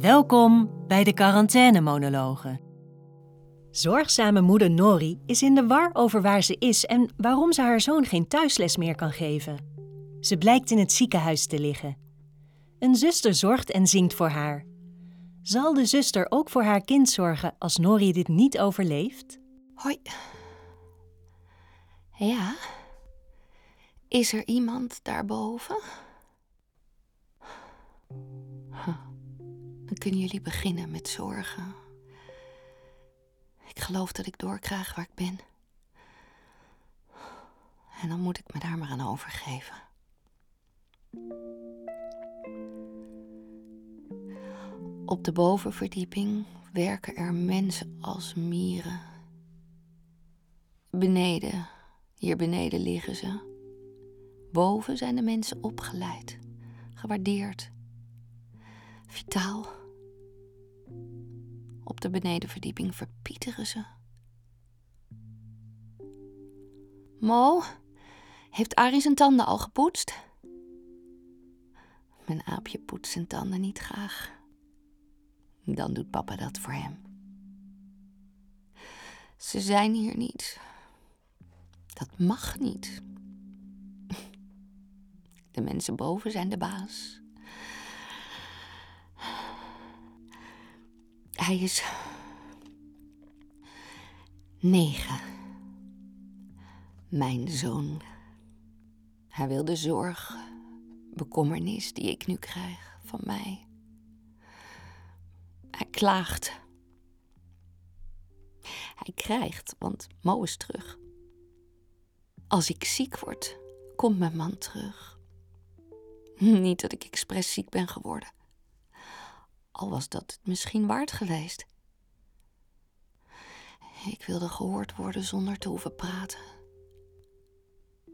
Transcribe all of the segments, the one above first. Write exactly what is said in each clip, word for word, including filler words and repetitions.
Welkom bij de quarantainemonologen. Zorgzame moeder Nori is in de war over waar ze is en waarom ze haar zoon geen thuisles meer kan geven. Ze blijkt in het ziekenhuis te liggen. Een zuster zorgt en zingt voor haar. Zal de zuster ook voor haar kind zorgen als Nori dit niet overleeft? Hoi. Ja? Is er iemand daarboven? Huh. Dan kunnen jullie beginnen met zorgen. Ik geloof dat ik doorkrijg waar ik ben. En dan moet ik me daar maar aan overgeven. Op de bovenverdieping werken er mensen als mieren. Beneden, hier beneden liggen ze. Boven zijn de mensen opgeleid, gewaardeerd, vitaal. Op de benedenverdieping verpieteren ze. Mo, heeft Arie zijn tanden al gepoetst? Mijn aapje poetst zijn tanden niet graag. Dan doet papa dat voor hem. Ze zijn hier niet. Dat mag niet. De mensen boven zijn de baas. Hij is negen. Mijn zoon. Hij wil de zorg, bekommernis die ik nu krijg van mij. Hij klaagt. Hij krijgt, want Mo is terug. Als ik ziek word, komt mijn man terug. Niet dat ik expres ziek ben geworden. Al was dat het misschien waard geweest. Ik wilde gehoord worden zonder te hoeven praten.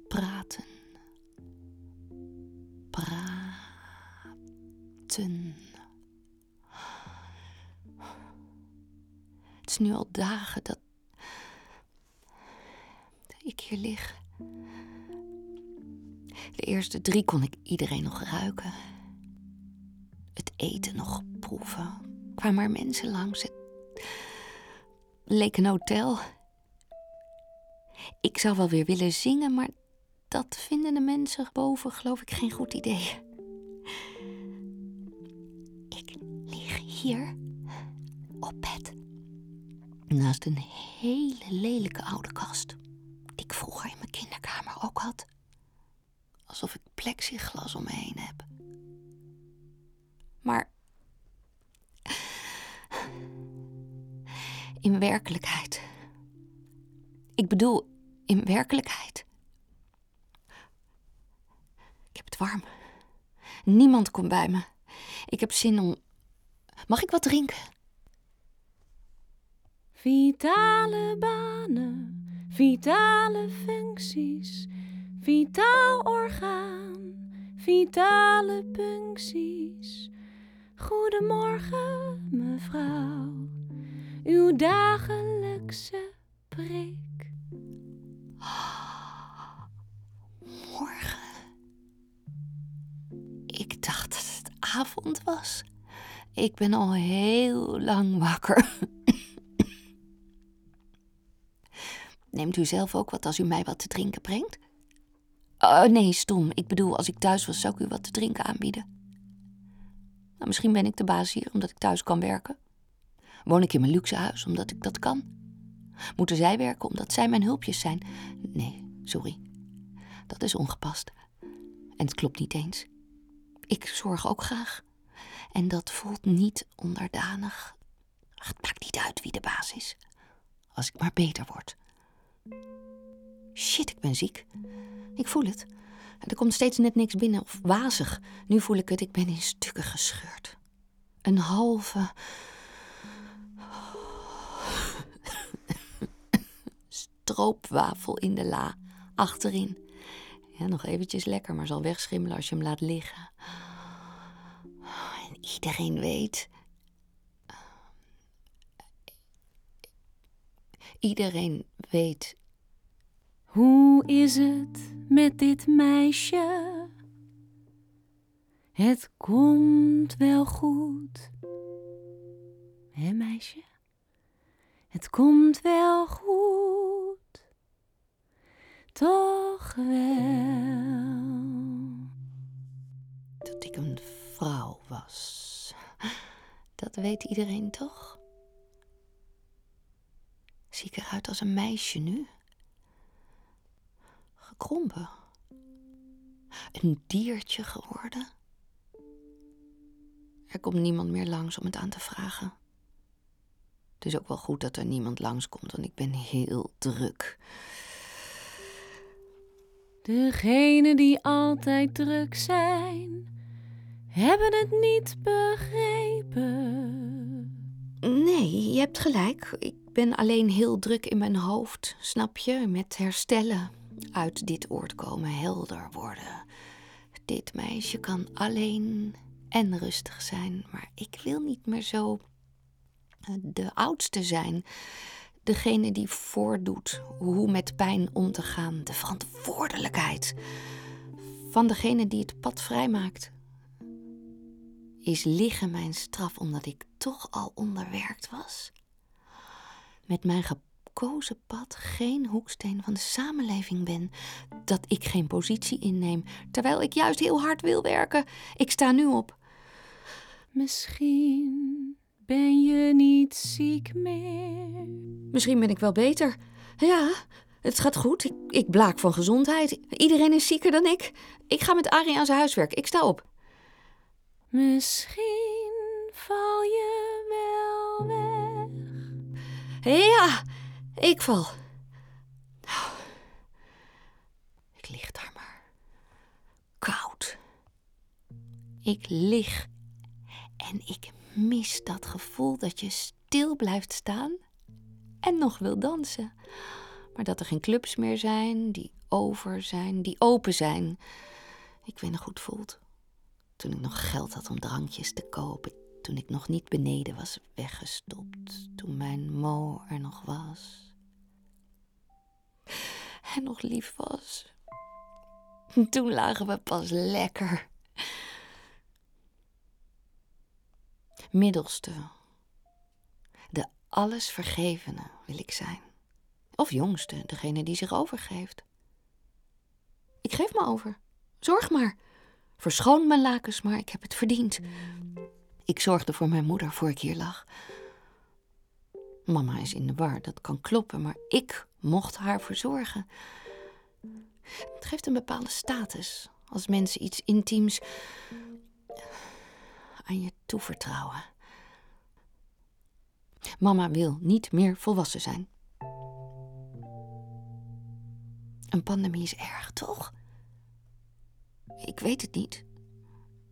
Praten. Praten. Het is nu al dagen dat ik hier lig. De eerste drie kon ik iedereen nog ruiken. Het eten nog proeven. Kwamen er mensen langs. Het leek een hotel. Ik zou wel weer willen zingen, maar dat vinden de mensen boven, geloof ik, geen goed idee. Ik lig hier op bed. Naast een hele lelijke oude kast. Die ik vroeger in mijn kinderkamer ook had. Alsof ik plexiglas om me heen heb. Maar in werkelijkheid. Ik bedoel, in werkelijkheid. Ik heb het warm. Niemand komt bij me. Ik heb zin om... Mag ik wat drinken? Vitale banen, vitale functies, vitaal orgaan, vitale puncties. Goedemorgen, mevrouw. Uw dagelijkse prik. Oh, morgen. Ik dacht dat het avond was. Ik ben al heel lang wakker. Neemt u zelf ook wat als u mij wat te drinken brengt? Oh, nee, stom. Ik bedoel, als ik thuis was, zou ik u wat te drinken aanbieden. Nou, misschien ben ik de baas hier omdat ik thuis kan werken. Woon ik in mijn luxe huis omdat ik dat kan? Moeten zij werken omdat zij mijn hulpjes zijn? Nee, sorry. Dat is ongepast. En het klopt niet eens. Ik zorg ook graag. En dat voelt niet onderdanig. Ach, het maakt niet uit wie de baas is. Als ik maar beter word. Shit, ik ben ziek. Ik voel het. Er komt steeds net niks binnen of wazig. Nu voel ik het, ik ben in stukken gescheurd. Een halve... stroopwafel in de la, achterin. Ja, nog eventjes lekker, maar zal wegschimmelen als je hem laat liggen. En iedereen weet... Iedereen weet... Hoe is het met dit meisje? Het komt wel goed. Hé meisje? Het komt wel goed, toch wel. Dat ik een vrouw was, dat weet iedereen toch? Zie ik eruit als een meisje nu? Gekrompen. Een diertje geworden. Er komt niemand meer langs om het aan te vragen. Het is ook wel goed dat er niemand langskomt, want ik ben heel druk. Degene die altijd druk zijn, hebben het niet begrepen. Nee, je hebt gelijk. Ik ben alleen heel druk in mijn hoofd, snap je? Met herstellen, uit dit oord komen, helder worden. Dit meisje kan alleen en rustig zijn, maar ik wil niet meer zo de oudste zijn, degene die voordoet hoe met pijn om te gaan, de verantwoordelijkheid van degene die het pad vrijmaakt. Is liggen mijn straf omdat ik toch al onderwerkt was? Met mijn gekozen pad geen hoeksteen van de samenleving ben, dat ik geen positie inneem, terwijl ik juist heel hard wil werken. Ik sta nu op. Misschien ben je niet ziek meer? Misschien ben ik wel beter. Ja, het gaat goed. Ik, ik blaak van gezondheid. Iedereen is zieker dan ik. Ik ga met Arie aan zijn huiswerk. Ik sta op. Misschien val je wel weg. Ja, ik val. Nou, ik lig daar maar. Koud. Ik lig en ik mis dat gevoel dat je stil blijft staan en nog wil dansen. Maar dat er geen clubs meer zijn, die over zijn, die open zijn. Ik weet nog goed voelt. Toen ik nog geld had om drankjes te kopen. Toen ik nog niet beneden was weggestopt. Toen mijn Mo er nog was. En nog lief was. Toen lagen we pas lekker. Middelste, de allesvergevene wil ik zijn. Of jongste, degene die zich overgeeft. Ik geef me over. Zorg maar. Verschoon mijn lakens, maar ik heb het verdiend. Ik zorgde voor mijn moeder voor ik hier lag. Mama is in de war, dat kan kloppen, maar ik mocht haar verzorgen. Het geeft een bepaalde status als mensen iets intiems aan je toevertrouwen. Mama wil niet meer volwassen zijn. Een pandemie is erg, toch? Ik weet het niet.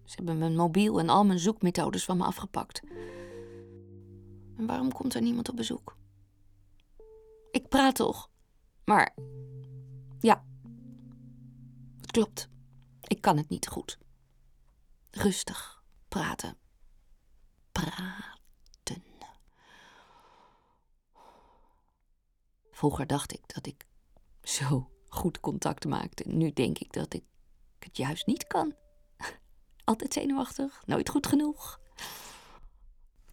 Ze hebben mijn mobiel en al mijn zoekmethodes van me afgepakt. En waarom komt er niemand op bezoek? Ik praat toch? Maar ja, het klopt. Ik kan het niet goed. Rustig. Praten. Praten. Vroeger dacht ik dat ik zo goed contact maakte. Nu denk ik dat ik het juist niet kan. Altijd zenuwachtig, nooit goed genoeg.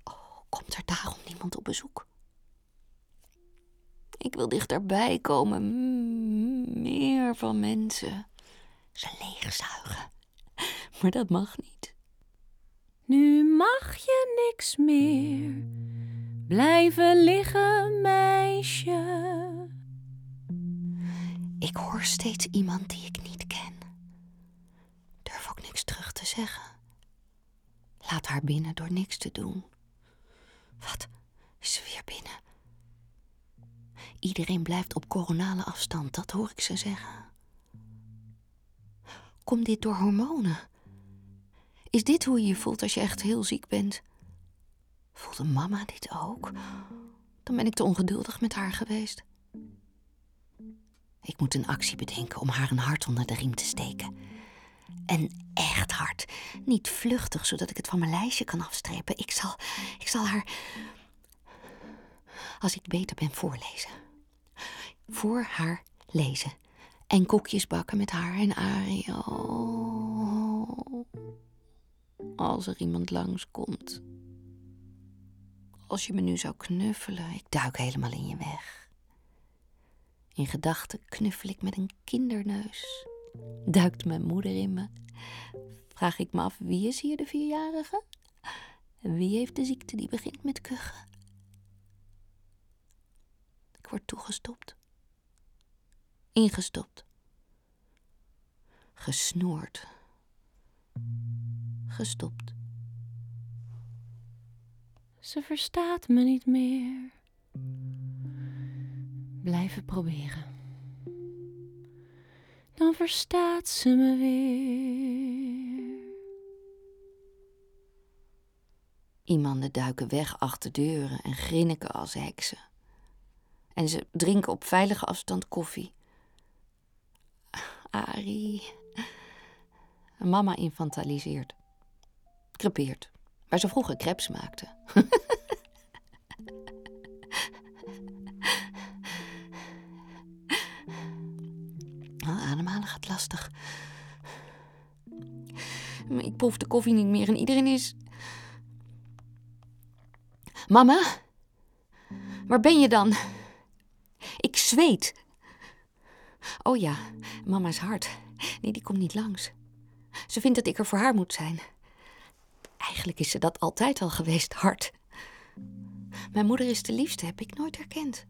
Oh, komt er daarom niemand op bezoek? Ik wil dichterbij komen. M- meer van mensen. Ze leegzuigen. Maar dat mag niet. Nu mag je niks meer, blijven liggen, meisje. Ik hoor steeds iemand die ik niet ken. Durf ook niks terug te zeggen. Laat haar binnen door niks te doen. Wat, is ze weer binnen? Iedereen blijft op coronale afstand, dat hoor ik ze zeggen. Komt dit door hormonen? Is dit hoe je je voelt als je echt heel ziek bent? Voelde mama dit ook? Dan ben ik te ongeduldig met haar geweest. Ik moet een actie bedenken om haar een hart onder de riem te steken. Een echt hart. Niet vluchtig, zodat ik het van mijn lijstje kan afstrepen. Ik zal, ik zal haar, als ik beter ben, voorlezen. Voor haar lezen. En koekjes bakken met haar en Arie. Als er iemand langskomt. als je me nu zou knuffelen. Ik duik helemaal in je weg. In gedachten knuffel ik met een kinderneus. Duikt mijn moeder in me. Vraag ik me af, wie is hier de vierjarige? Wie heeft de ziekte die begint met kuchen? Ik word toegestopt. Ingestopt. Gesnoerd. Gestopt. Ze verstaat me niet meer. Blijven proberen. Dan verstaat ze me weer. Iemanden duiken weg achter deuren en grinniken als heksen. En ze drinken op veilige afstand koffie. Arie. Mama infantiliseert. Crepeert. Waar ze vroeger crepes maakte. Ademhalen gaat lastig. Ik proef de koffie niet meer en iedereen is... Mama? Waar ben je dan? Ik zweet. Oh ja, mama is hard. Nee, die komt niet langs. Ze vindt dat ik er voor haar moet zijn. Eigenlijk is ze dat altijd al geweest, hard. Mijn moeder is de liefste, heb ik nooit herkend.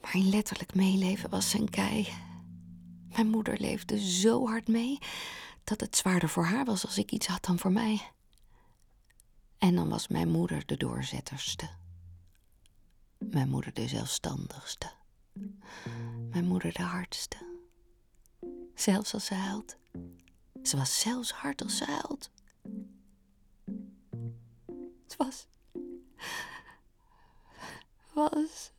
Maar in letterlijk meeleven was ze een kei. Mijn moeder leefde zo hard mee dat het zwaarder voor haar was als ik iets had dan voor mij. En dan was mijn moeder de doorzetterste. Mijn moeder de zelfstandigste. Mijn moeder de hardste. Zelfs als ze huilt. Ze was zelfs hard als ze huilt. Het was... was...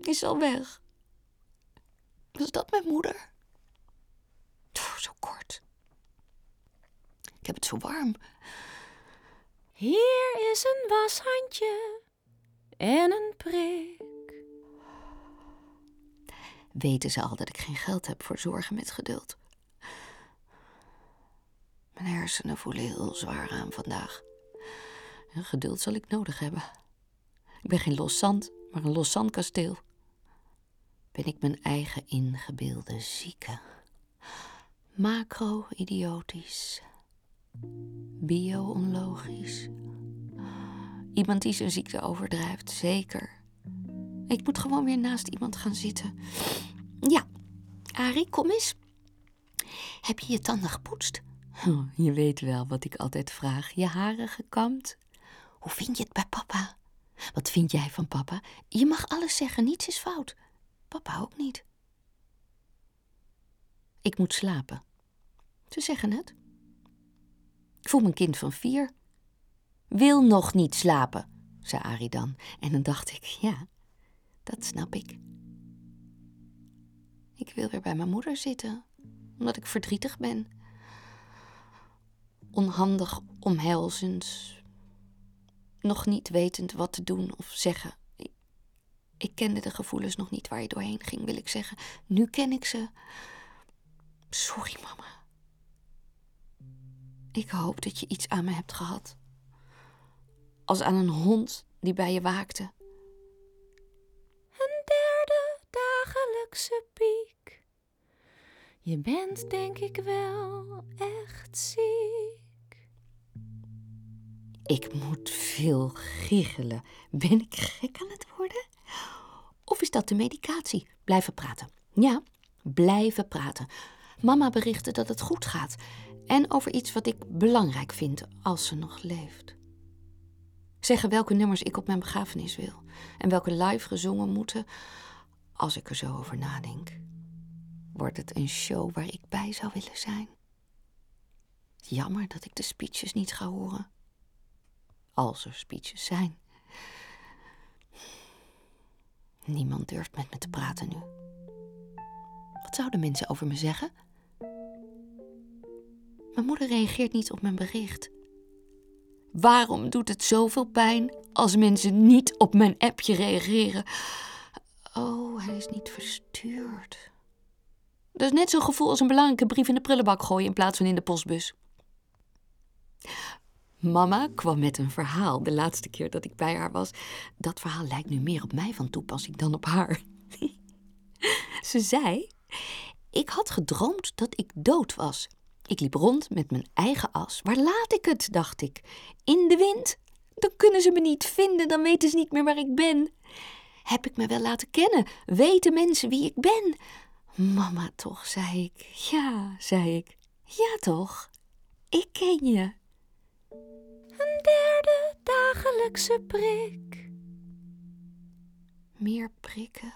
is al weg. Was dat mijn moeder? Oh, zo kort. Ik heb het zo warm. Hier is een washandje en een prik. Weten ze al dat ik geen geld heb voor zorgen met geduld? Mijn hersenen voelen heel zwaar aan vandaag. En geduld zal ik nodig hebben. Ik ben geen los zand, maar een los zandkasteel. Ben ik mijn eigen ingebeelde zieke. Macro-idiotisch. Bio-onlogisch. Iemand die zijn ziekte overdrijft, zeker. Ik moet gewoon weer naast iemand gaan zitten. Ja, Arie, kom eens. Heb je je tanden gepoetst? Oh, je weet wel wat ik altijd vraag. Je haren gekamd? Hoe vind je het bij papa? Wat vind jij van papa? Je mag alles zeggen, niets is fout. Papa ook niet. Ik moet slapen. Ze zeggen het. Ik voel mijn kind van vier. Wil nog niet slapen, zei Arie dan. En dan dacht ik, ja, dat snap ik. Ik wil weer bij mijn moeder zitten, omdat ik verdrietig ben. Onhandig, omhelzend, nog niet wetend wat te doen of zeggen. Ik kende de gevoelens nog niet waar je doorheen ging, wil ik zeggen. Nu ken ik ze. Sorry, mama. Ik hoop dat je iets aan me hebt gehad. Als aan een hond die bij je waakte. Een derde dagelijkse piek. Je bent denk ik wel echt ziek. Ik moet veel giechelen. Ben ik gek aan het worden? Of is dat de medicatie? Blijven praten. Ja, blijven praten. Mama berichtte dat het goed gaat. En over iets wat ik belangrijk vind als ze nog leeft. Zeggen welke nummers ik op mijn begrafenis wil. En welke live gezongen moeten. Als ik er zo over nadenk. Wordt het een show waar ik bij zou willen zijn. Jammer dat ik de speeches niet ga horen. Als er speeches zijn. Niemand durft met me te praten nu. Wat zouden mensen over me zeggen? Mijn moeder reageert niet op mijn bericht. Waarom doet het zoveel pijn als mensen niet op mijn appje reageren? Oh, hij is niet verstuurd. Dat is net zo'n gevoel als een belangrijke brief in de prullenbak gooien in plaats van in de postbus. Mama kwam met een verhaal de laatste keer dat ik bij haar was. Dat verhaal lijkt nu meer op mij van toepassing dan op haar. Ze zei, ik had gedroomd dat ik dood was. Ik liep rond met mijn eigen as. Waar laat ik het, dacht ik. In de wind? Dan kunnen ze me niet vinden, dan weten ze niet meer waar ik ben. Heb ik me wel laten kennen? Weten mensen wie ik ben? Mama toch, zei ik. Ja, zei ik. Ja toch, ik ken je. Een derde dagelijkse prik. Meer prikken.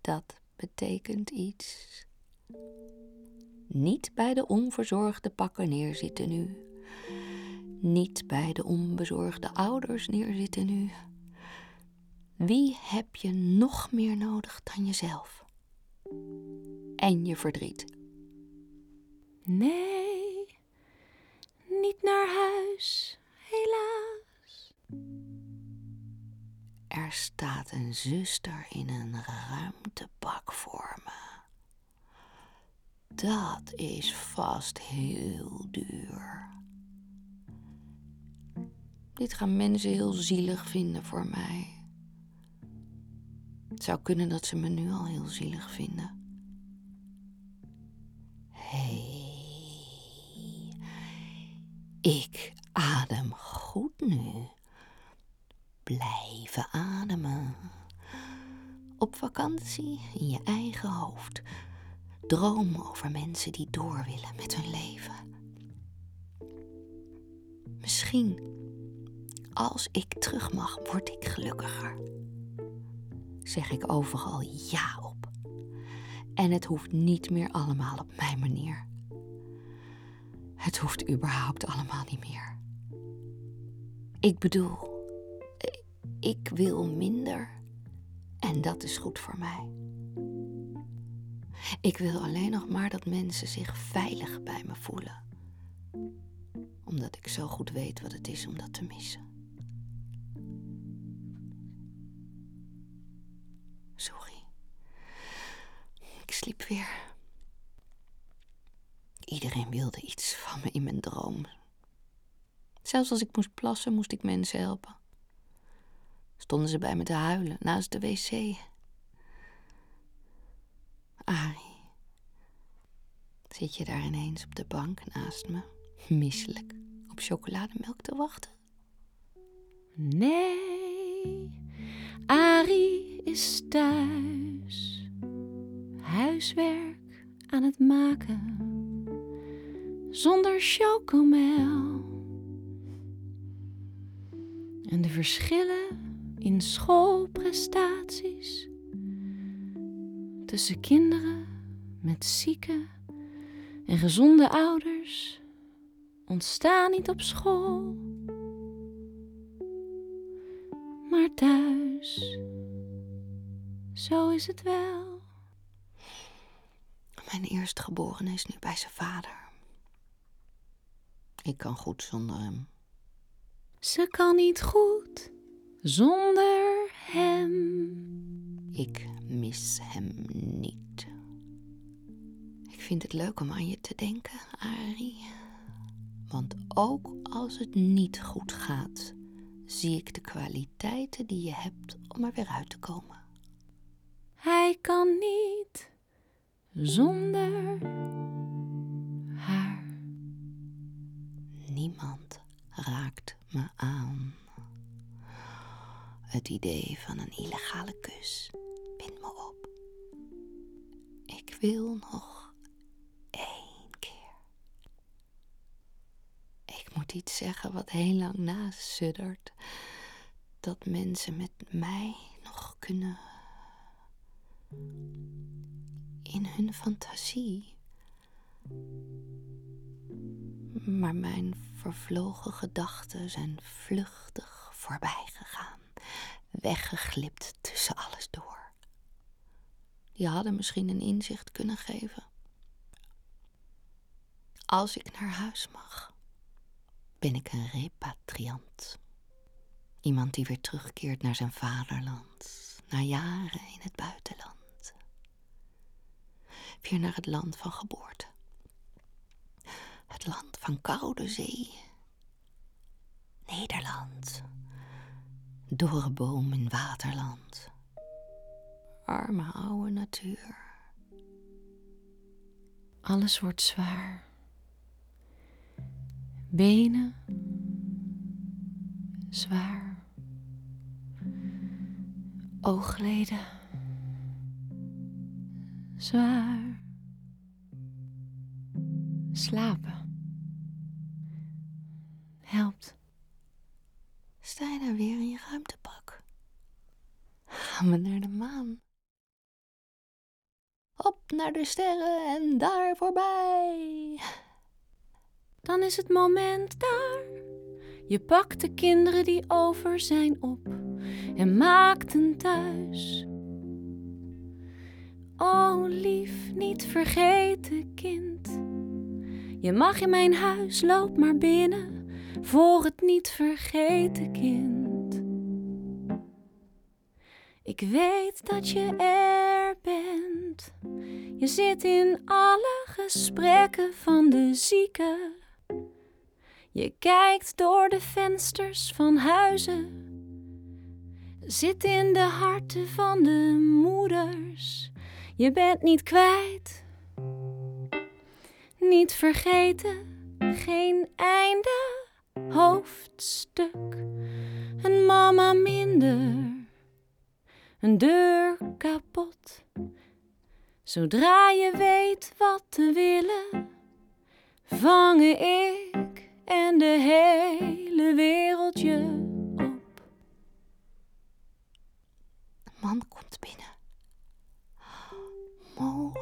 Dat betekent iets. Niet bij de onverzorgde pakken neerzitten nu. Niet bij de onbezorgde ouders neerzitten nu. Wie heb je nog meer nodig dan jezelf? En je verdriet. Nee, niet naar huis, helaas. Er staat een zuster in een ruimtepak voor me. Dat is vast heel duur. Dit gaan mensen heel zielig vinden voor mij. Het zou kunnen dat ze me nu al heel zielig vinden. Hé, ik adem goed nu. Blijven ademen. Op vakantie in je eigen hoofd. Droom over mensen die door willen met hun leven. Misschien, als ik terug mag, word ik gelukkiger. Zeg ik overal ja op. En het hoeft niet meer allemaal op mijn manier. Het hoeft überhaupt allemaal niet meer. Ik bedoel, ik wil minder. En dat is goed voor mij. Ik wil alleen nog maar dat mensen zich veilig bij me voelen. Omdat ik zo goed weet wat het is om dat te missen. Sorry. Ik sliep weer. Iedereen wilde iets van me in mijn droom. Zelfs als ik moest plassen, moest ik mensen helpen. Stonden ze bij me te huilen naast de wc... Arie, zit je daar ineens op de bank naast me, misselijk, op chocolademelk te wachten? Nee, Arie is thuis, huiswerk aan het maken, zonder chocomel. En de verschillen in schoolprestaties... tussen kinderen met zieke en gezonde ouders ontstaan niet op school, maar thuis. Zo is het wel. Mijn eerstgeborene is nu bij zijn vader. Ik kan goed zonder hem. Ze kan niet goed zonder hem. Ik mis hem niet. Ik vind het leuk om aan je te denken, Arie. Want ook als het niet goed gaat, zie ik de kwaliteiten die je hebt om er weer uit te komen. Hij kan niet zonder haar. Niemand raakt me aan. Het idee van een illegale kus bindt me op. Ik wil nog één keer. Ik moet iets zeggen wat heel lang nasuddert. Dat mensen met mij nog kunnen... in hun fantasie. Maar mijn vervlogen gedachten zijn vluchtig voorbij gegaan. Weggeglipt tussen alles door. Die hadden misschien een inzicht kunnen geven. Als ik naar huis mag, ben ik een repatriant. Iemand die weer terugkeert naar zijn vaderland, na jaren in het buitenland. weer naar het land van geboorte. Het land van koude zee. Nederland. Dorre boom in waterland. Arme oude natuur. Alles wordt zwaar. Benen. Zwaar. Oogleden. Zwaar. Slapen. Helpt. Sta je daar weer in je ruimtepak? Gaan we naar de maan. Op naar de sterren en daar voorbij. Dan is het moment daar. Je pakt de kinderen die over zijn op en maakt een thuis. O lief, niet vergeten kind. Je mag in mijn huis, loop maar binnen voor het niet vergeten kind. Ik weet dat je er bent. Je zit in alle gesprekken van de zieken. Je kijkt door de vensters van huizen. Zit in de harten van de moeders. Je bent niet kwijt. Niet vergeten, geen einde. Hoofdstuk, een mama minder. Een deur kapot. Zodra je weet wat te willen, vangen ik en de hele wereld je op. De man komt binnen. Mo.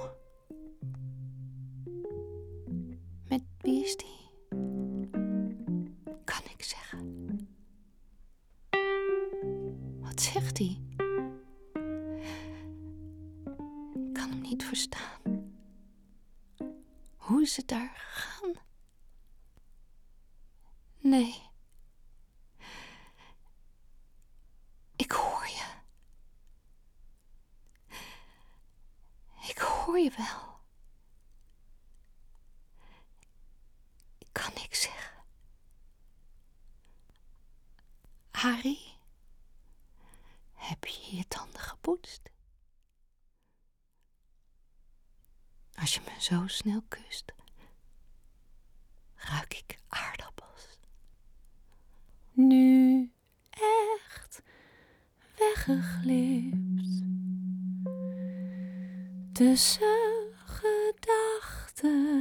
Met wie is die? Kan ik zeggen. Wat zegt hij? Niet verstaan. Hoe is het daar gegaan? Nee. Ik hoor je. Ik hoor je wel. Ik kan niks zeggen. Harry, heb je je tanden gepoetst? Als je me zo snel kust, ruik ik aardappels. Nu echt weggeglipt. Tussen gedachten.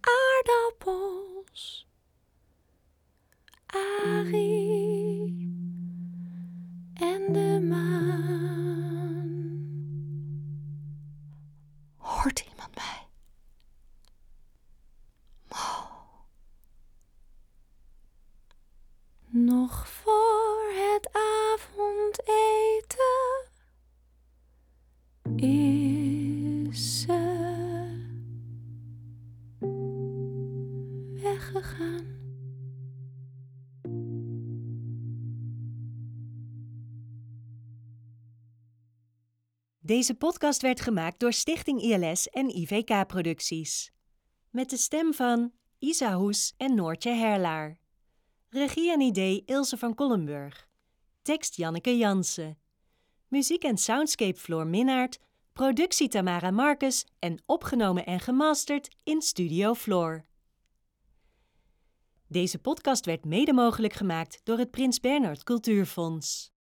Aardappels. Arie en de maan. Hoort iemand mij? Oh. Nog voor het avondeten is ze weggegaan. Deze podcast werd gemaakt door Stichting I L S en I V K Producties. Met de stem van Isa Hoes en Noortje Herlaar. Regie en idee Ilse van Kollenburg. Tekst Janneke Jansen. Muziek en soundscape Floor Minnaert. Productie Tamara Marcus en opgenomen en gemasterd in Studio Floor. Deze podcast werd mede mogelijk gemaakt door het Prins Bernhard Cultuurfonds.